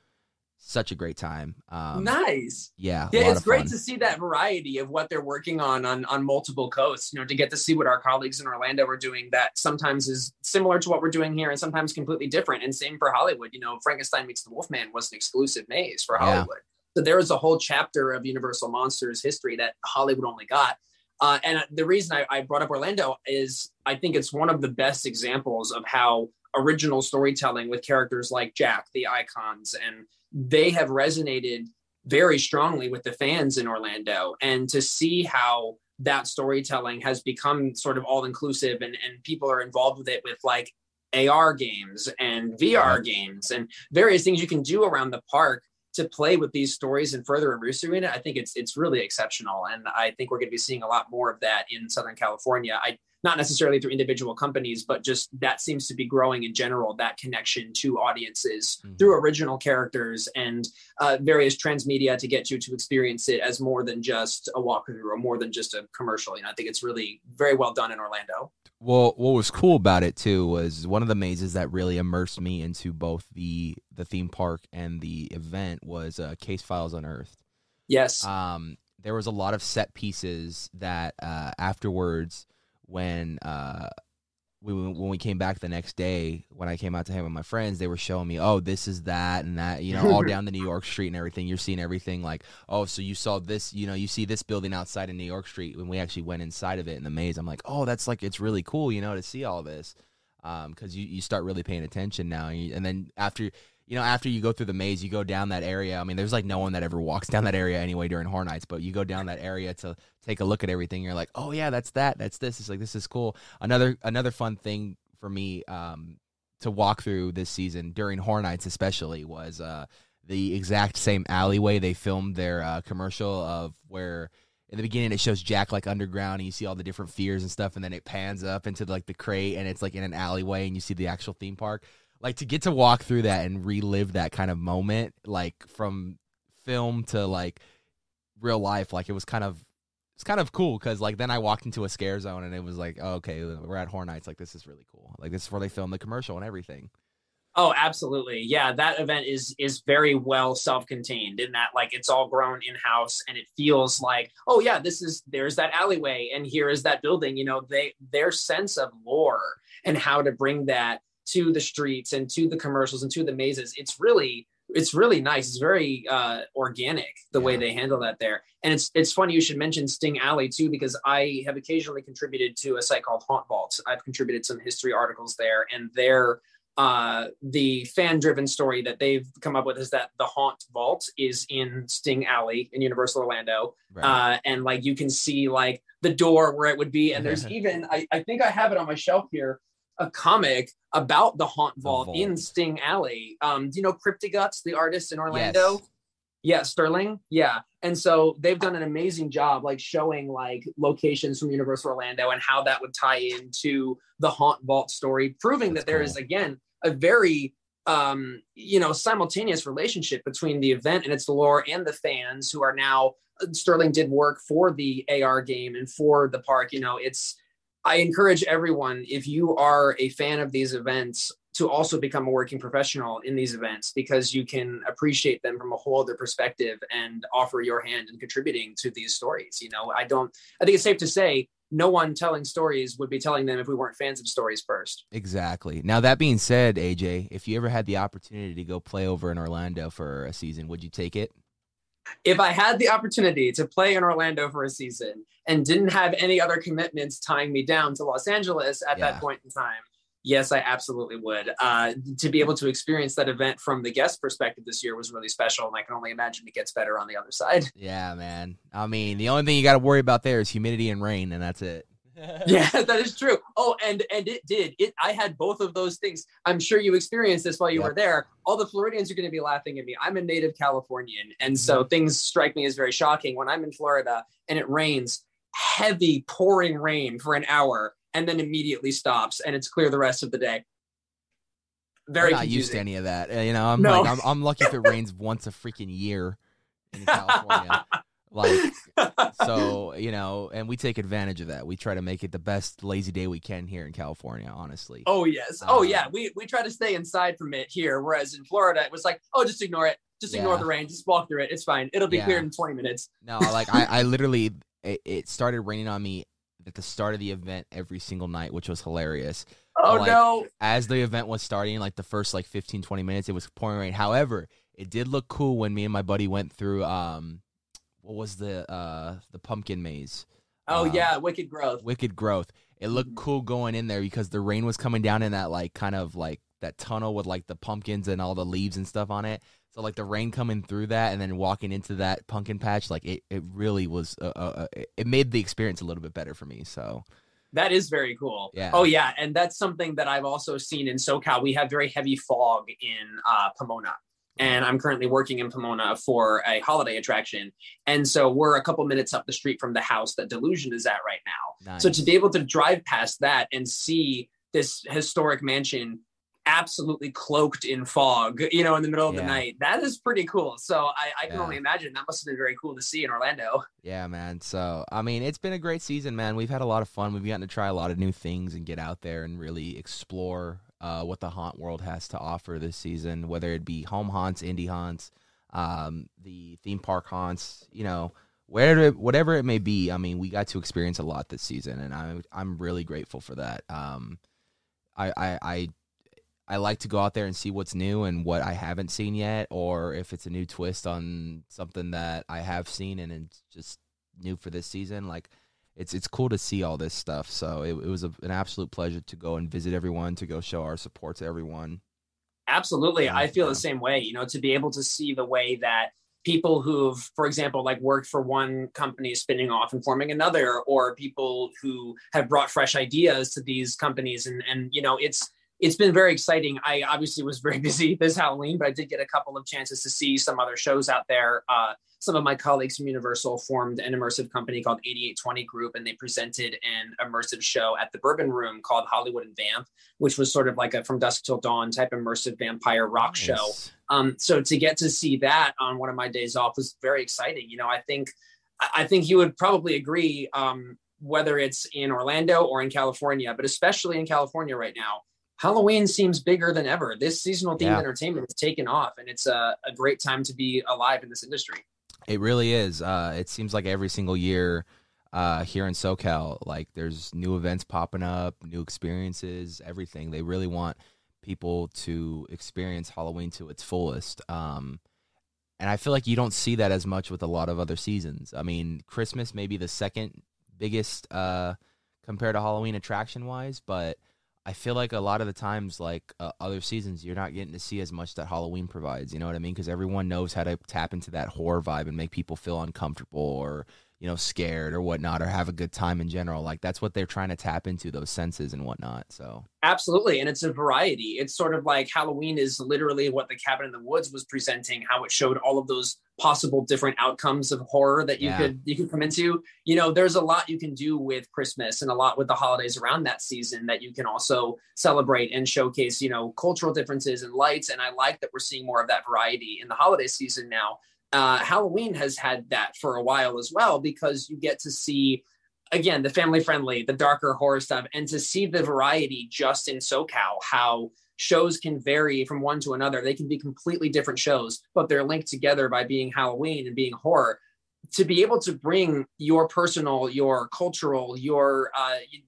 Such a great time. Nice. Yeah, it's great to see that variety of what they're working on multiple coasts, you know, to get to see what our colleagues in Orlando are doing that sometimes is similar to what we're doing here and sometimes completely different. And same for Hollywood. You know, Frankenstein Meets the Wolfman was an exclusive maze for Hollywood. Yeah. So there was a whole chapter of Universal Monsters history that Hollywood only got. And the reason I brought up Orlando is I think it's one of the best examples of how original storytelling with characters like Jack, the icons, and they have resonated very strongly with the fans in Orlando. And to see how that storytelling has become sort of all-inclusive and people are involved with it with like AR games and VR games and various things you can do around the park to play with these stories and further immersing it, I think it's really exceptional. And I think we're going to be seeing a lot more of that in Southern California. Not necessarily through individual companies, but just that seems to be growing in general, that connection to audiences through original characters and various transmedia to get you to experience it as more than just a walkthrough or more than just a commercial. You know, I think it's really very well done in Orlando. Well, what was cool about it, too, was one of the mazes that really immersed me into both the theme park and the event was Case Files Unearthed. Yes. There was a lot of set pieces that afterwards, when when we came back the next day, when I came out to hang with my friends, they were showing me, oh, this is that and that, you know, all down the New York Street and everything. You're seeing everything like, oh, so you saw this, you know, you see this building outside of New York Street. When we actually went inside of it in the maze, I'm like, oh, that's like, it's really cool, you know, to see all this. Because you start really paying attention now. And then after you go through the maze, you go down that area. I mean, there's like no one that ever walks down that area anyway during Horror Nights, but you go down that area to take a look at everything. You're like, oh yeah, that's that. That's this. It's like, this is cool. Another fun thing for me to walk through this season during Horror Nights especially was the exact same alleyway they filmed their commercial of, where in the beginning it shows Jack like underground and you see all the different fears and stuff, and then it pans up into like the crate and it's like in an alleyway and you see the actual theme park. Like, to get to walk through that and relive that kind of moment, like from film to like real life, like it's kind of cool, because like then I walked into a scare zone and it was like, oh, okay, we're at Horror Nights. Like, this is really cool. Like, this is where they filmed the commercial and everything. Oh, absolutely. Yeah, that event is very well self-contained in that, like, it's all grown in-house and it feels like, oh yeah, there's that alleyway and here is that building. You know, their sense of lore and how to bring that to the streets and to the commercials and to the mazes, it's really nice. It's very organic the way they handle that there. And it's funny you should mention Sting Alley too, because I have occasionally contributed to a site called Haunt Vault. I've contributed some history articles there, and their the fan-driven story that they've come up with is that the Haunt Vault is in Sting Alley in Universal Orlando, right. And like you can see like the door where it would be, and there's even I think I have it on my shelf here, a comic about the Haunt Vault in Sting Alley. Do you know Cryptiguts, the artist in Orlando? Yes. Yeah, Sterling. Yeah. And so they've done an amazing job, like showing like locations from Universal Orlando and how that would tie into the Haunt Vault story, proving that there is, again, a very, simultaneous relationship between the event and its lore and the fans who are now, Sterling did work for the AR game and for the park. You know, I encourage everyone, if you are a fan of these events, to also become a working professional in these events, because you can appreciate them from a whole other perspective and offer your hand in contributing to these stories. You know, I think it's safe to say no one telling stories would be telling them if we weren't fans of stories first. Exactly. Now, that being said, AJ, if you ever had the opportunity to go play over in Orlando for a season, would you take it? If I had the opportunity to play in Orlando for a season and didn't have any other commitments tying me down to Los Angeles at that point in time, yes, I absolutely would. To be able to experience that event from the guest perspective this year was really special, and I can only imagine it gets better on the other side. Yeah, man. I mean, the only thing you got to worry about there is humidity and rain, and that's it. Yeah, that is true. Oh, and it did. I had both of those things. I'm sure you experienced this while you were there. All the Floridians are going to be laughing at me. I'm a native Californian, and so things strike me as very shocking when I'm in Florida and it rains, heavy pouring rain for an hour, and then immediately stops, and it's clear the rest of the day. Very confusing. I'm not used to any of that. You know, no. Like, I'm lucky if it rains once a freaking year in California. Like, so, you know, and we take advantage of that. We try to make it the best lazy day we can here in California, honestly. Oh, yes. Oh, yeah. We try to stay inside from it here, whereas in Florida, it was like, oh, just ignore it. Just ignore the rain. Just walk through it. It's fine. It'll be clear in 20 minutes. No, like, I literally, it started raining on me at the start of the event every single night, which was hilarious. Oh, like, no. As the event was starting, like, the first, like, 15, 20 minutes, it was pouring rain. However, it did look cool when me and my buddy went through, what was the pumpkin maze? Oh, yeah, Wicked Growth. Wicked Growth. It looked cool going in there because the rain was coming down in that, like, kind of, like, that tunnel with, like, the pumpkins and all the leaves and stuff on it. So, like, the rain coming through that and then walking into that pumpkin patch, like, it really was it made the experience a little bit better for me, so... That is very cool. Yeah. Oh, yeah, and that's something that I've also seen in SoCal. We have very heavy fog in Pomona. And I'm currently working in Pomona for a holiday attraction. And so we're a couple minutes up the street from the house that Delusion is at right now. Nice. So to be able to drive past that and see this historic mansion absolutely cloaked in fog, you know, in the middle of the night, that is pretty cool. So I can only imagine that must have been very cool to see in Orlando. Yeah, man. So, I mean, it's been a great season, man. We've had a lot of fun. We've gotten to try a lot of new things and get out there and really explore what the haunt world has to offer this season, whether it be home haunts, indie haunts, the theme park haunts, you know, whatever it may be. I mean, we got to experience a lot this season, and I'm really grateful for that. I like to go out there and see what's new and what I haven't seen yet, or if it's a new twist on something that I have seen and it's just new for this season. Like, it's cool to see all this stuff. So it was an absolute pleasure to go and visit everyone, to go show our support to everyone. Absolutely. I feel the same way, you know, to be able to see the way that people who've, for example, like worked for one company spinning off and forming another, or people who have brought fresh ideas to these companies. And you know, it's been very exciting. I obviously was very busy this Halloween, but I did get a couple of chances to see some other shows out there. Some of my colleagues from Universal formed an immersive company called 8820 Group, and they presented an immersive show at the Bourbon Room called Hollywood and Vamp, which was sort of like a From Dusk Till Dawn type immersive vampire rock show. So to get to see that on one of my days off was very exciting. You know, I think you would probably agree, whether it's in Orlando or in California, but especially in California right now, Halloween seems bigger than ever. This seasonal themed entertainment has taken off, and it's a great time to be alive in this industry. It really is. It seems like every single year here in SoCal, like there's new events popping up, new experiences, everything. They really want people to experience Halloween to its fullest. And I feel like you don't see that as much with a lot of other seasons. I mean, Christmas may be the second biggest compared to Halloween attraction-wise, but I feel like a lot of the times, like other seasons, you're not getting to see as much that Halloween provides, you know what I mean? Because everyone knows how to tap into that horror vibe and make people feel uncomfortable or, you know, scared or whatnot, or have a good time in general. Like, that's what they're trying to tap into, those senses and whatnot. So absolutely. And it's a variety. It's sort of like Halloween is literally what the Cabin in the Woods was presenting, how it showed all of those possible different outcomes of horror that you could come into. You know, there's a lot you can do with Christmas and a lot with the holidays around that season that you can also celebrate and showcase, you know, cultural differences and lights. And I like that we're seeing more of that variety in the holiday season now. Halloween has had that for a while as well, because you get to see, again, the family friendly, the darker horror stuff, and to see the variety just in SoCal, how shows can vary from one to another. They can be completely different shows, but they're linked together by being Halloween and being horror. To be able to bring your personal, your cultural, your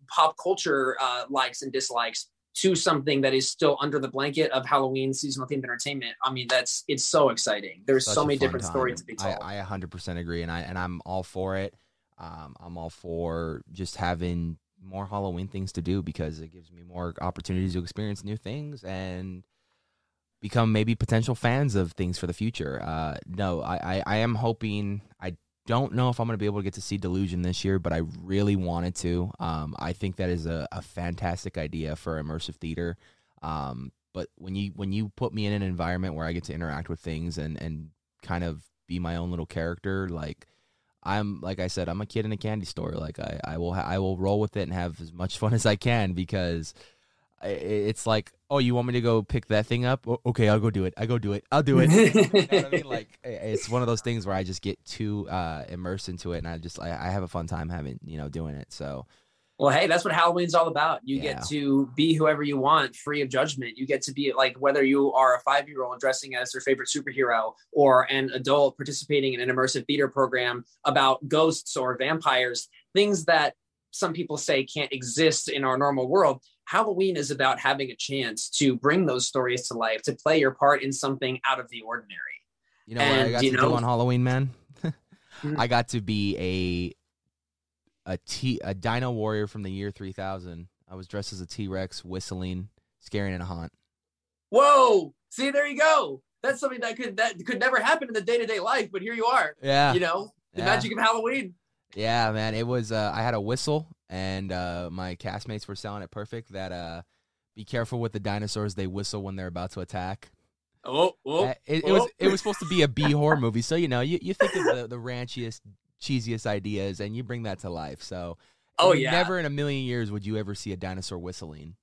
pop culture likes and dislikes to something that is still under the blanket of Halloween seasonal themed entertainment. I mean, it's so exciting. There's so many different stories to be told. I 100% agree. And I'm all for it. I'm all for just having more Halloween things to do, because it gives me more opportunities to experience new things and become maybe potential fans of things for the future. No, I am hoping, I don't know if I'm going to be able to get to see Delusion this year, but I really wanted to. I think that is a fantastic idea for immersive theater. But when you put me in an environment where I get to interact with things and kind of be my own little character, like I'm a kid in a candy store. Like I will roll with it and have as much fun as I can, because it's like, oh, you want me to go pick that thing up? Okay, I'll go do it. I'll do it. You know what I mean? Like, it's one of those things where I just get too immersed into it, and I have a fun time doing it. So, well, hey, that's what Halloween's all about. You get to be whoever you want, free of judgment. You get to be, like, whether you are a 5-year-old dressing as their favorite superhero or an adult participating in an immersive theater program about ghosts or vampires, things that some people say can't exist in our normal world. Halloween is about having a chance to bring those stories to life, to play your part in something out of the ordinary. You know, and what I got to do on Halloween, man? I got to be a dino warrior from the year 3000. I was dressed as a T-Rex, whistling, scaring in a haunt. Whoa! See, there you go. That's something that could never happen in the day-to-day life, but here you are. Yeah. You know, the magic of Halloween. Yeah, man. It was, I had a whistle, and my castmates were selling it perfect, that be careful with the dinosaurs, they whistle when they're about to attack. It was supposed to be a B horror movie, so you know, you think of the ranchiest, cheesiest ideas, and you bring that to life. So never in a million years would you ever see a dinosaur whistling,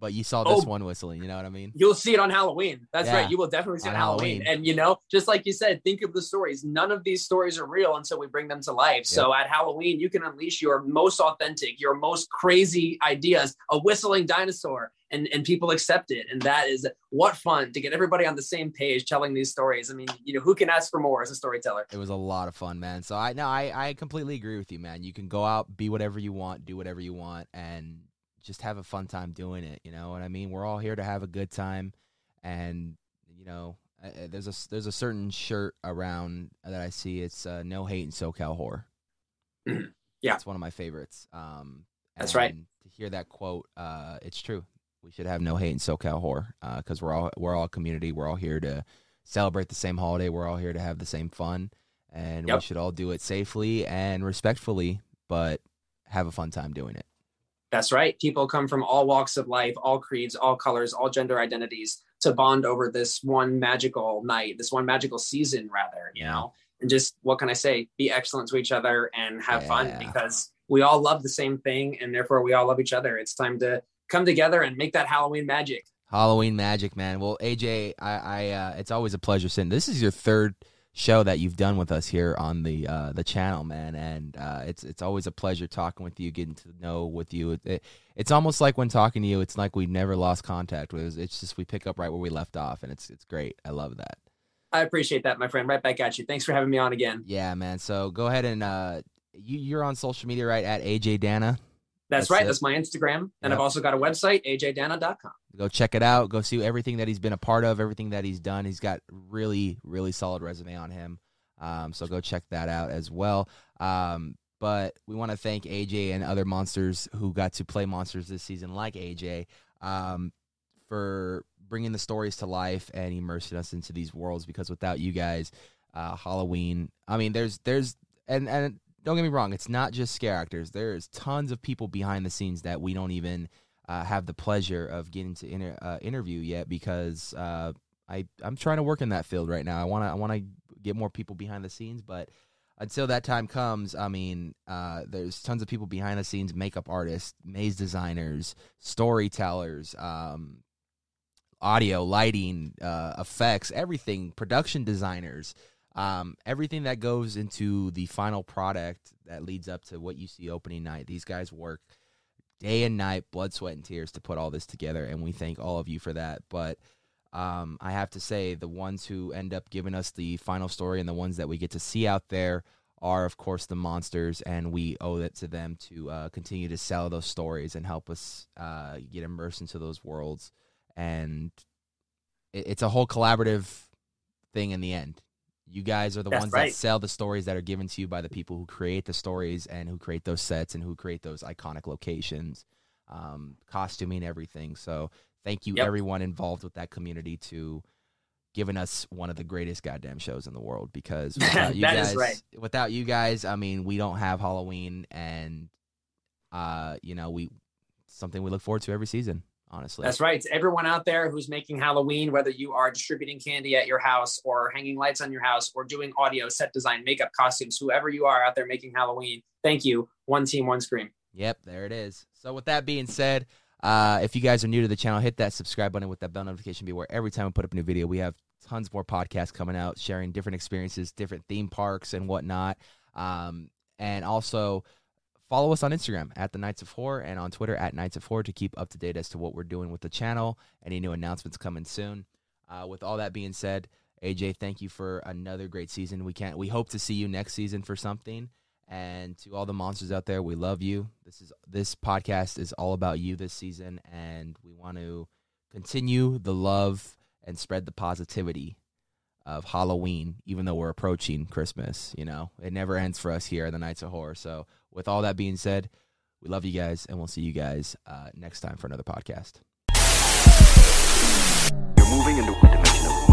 but you saw this one whistling, you know what I mean? You'll see it on Halloween. That's right. You will definitely see it on Halloween. And, you know, just like you said, think of the stories. None of these stories are real until we bring them to life. Yep. So at Halloween, you can unleash your most authentic, your most crazy ideas, a whistling dinosaur, and people accept it. And that is what fun, to get everybody on the same page telling these stories. I mean, you know, who can ask for more as a storyteller? It was a lot of fun, man. So I completely agree with you, man. You can go out, be whatever you want, do whatever you want, and just have a fun time doing it. You know what I mean? We're all here to have a good time. And, you know, there's a certain shirt around that I see. It's No Hate and SoCal Horror. Yeah. It's one of my favorites. That's right. To hear that quote, it's true. We should have no hate in SoCal Horror, because we're all a community. We're all here to celebrate the same holiday. We're all here to have the same fun, and we should all do it safely and respectfully, but have a fun time doing it. That's right. People come from all walks of life, all creeds, all colors, all gender identities to bond over this one magical night, this one magical season, rather. You know, and just, what can I say? Be excellent to each other and have fun, because we all love the same thing, and therefore we all love each other. It's time to come together and make that Halloween magic. Halloween magic, man. Well, AJ, I it's always a pleasure sitting. This is your third show that you've done with us here on the channel, man. And it's always a pleasure talking with you, getting to know with you. It's almost like when talking to you, it's like we never lost contact. It's just we pick up right where we left off, and it's great. I love that. I appreciate that, my friend. Right back at you. Thanks for having me on again. Yeah, man. So go ahead and you're on social media, right, at AJ Dana? That's right. It. That's my Instagram. And I've also got a website, ajdana.com. Go check it out. Go see everything that he's been a part of, everything that he's done. He's got really, really solid resume on him. So go check that out as well. But we want to thank AJ and other monsters who got to play monsters this season, like AJ, for bringing the stories to life and immersing us into these worlds, because without you guys, Halloween, I mean, there's and don't get me wrong, it's not just scare actors. There's tons of people behind the scenes that we don't even have the pleasure of getting to interview yet, because I'm trying to work in that field right now. I want to get more people behind the scenes, but until that time comes, I mean, there's tons of people behind the scenes, makeup artists, maze designers, storytellers, audio, lighting, effects, everything, production designers, everything that goes into the final product that leads up to what you see opening night. These guys work day and night, blood, sweat, and tears to put all this together, and we thank all of you for that. But I have to say, the ones who end up giving us the final story and the ones that we get to see out there are, of course, the monsters, and we owe it to them to continue to sell those stories and help us get immersed into those worlds. And it's a whole collaborative thing in the end. You guys are the ones that sell the stories that are given to you by the people who create the stories and who create those sets and who create those iconic locations, costuming, everything. So thank you, everyone involved with that community, to giving us one of the greatest goddamn shows in the world, because without you guys, without you guys, I mean, we don't have Halloween, and, you know, something we look forward to every season. Honestly. That's right. It's everyone out there who's making Halloween, whether you are distributing candy at your house or hanging lights on your house or doing audio, set design, makeup, costumes, whoever you are out there making Halloween. Thank you. One team, one scream. Yep, there it is. So with that being said, if you guys are new to the channel, hit that subscribe button with that bell notification, be where every time we put up a new video, we have tons more podcasts coming out, sharing different experiences, different theme parks and whatnot. And also, follow us on Instagram at the Knights of Horror and on Twitter at Knights of Horror to keep up to date as to what we're doing with the channel. Any new announcements coming soon. With all that being said, AJ, thank you for another great season. We hope to see you next season for something. And to all the monsters out there, we love you. This podcast is all about you this season, and we want to continue the love and spread the positivity of Halloween, even though we're approaching Christmas. You know, it never ends for us here at the Knights of Horror. So with all that being said, we love you guys, and we'll see you guys next time for another podcast. You're moving into a dimension of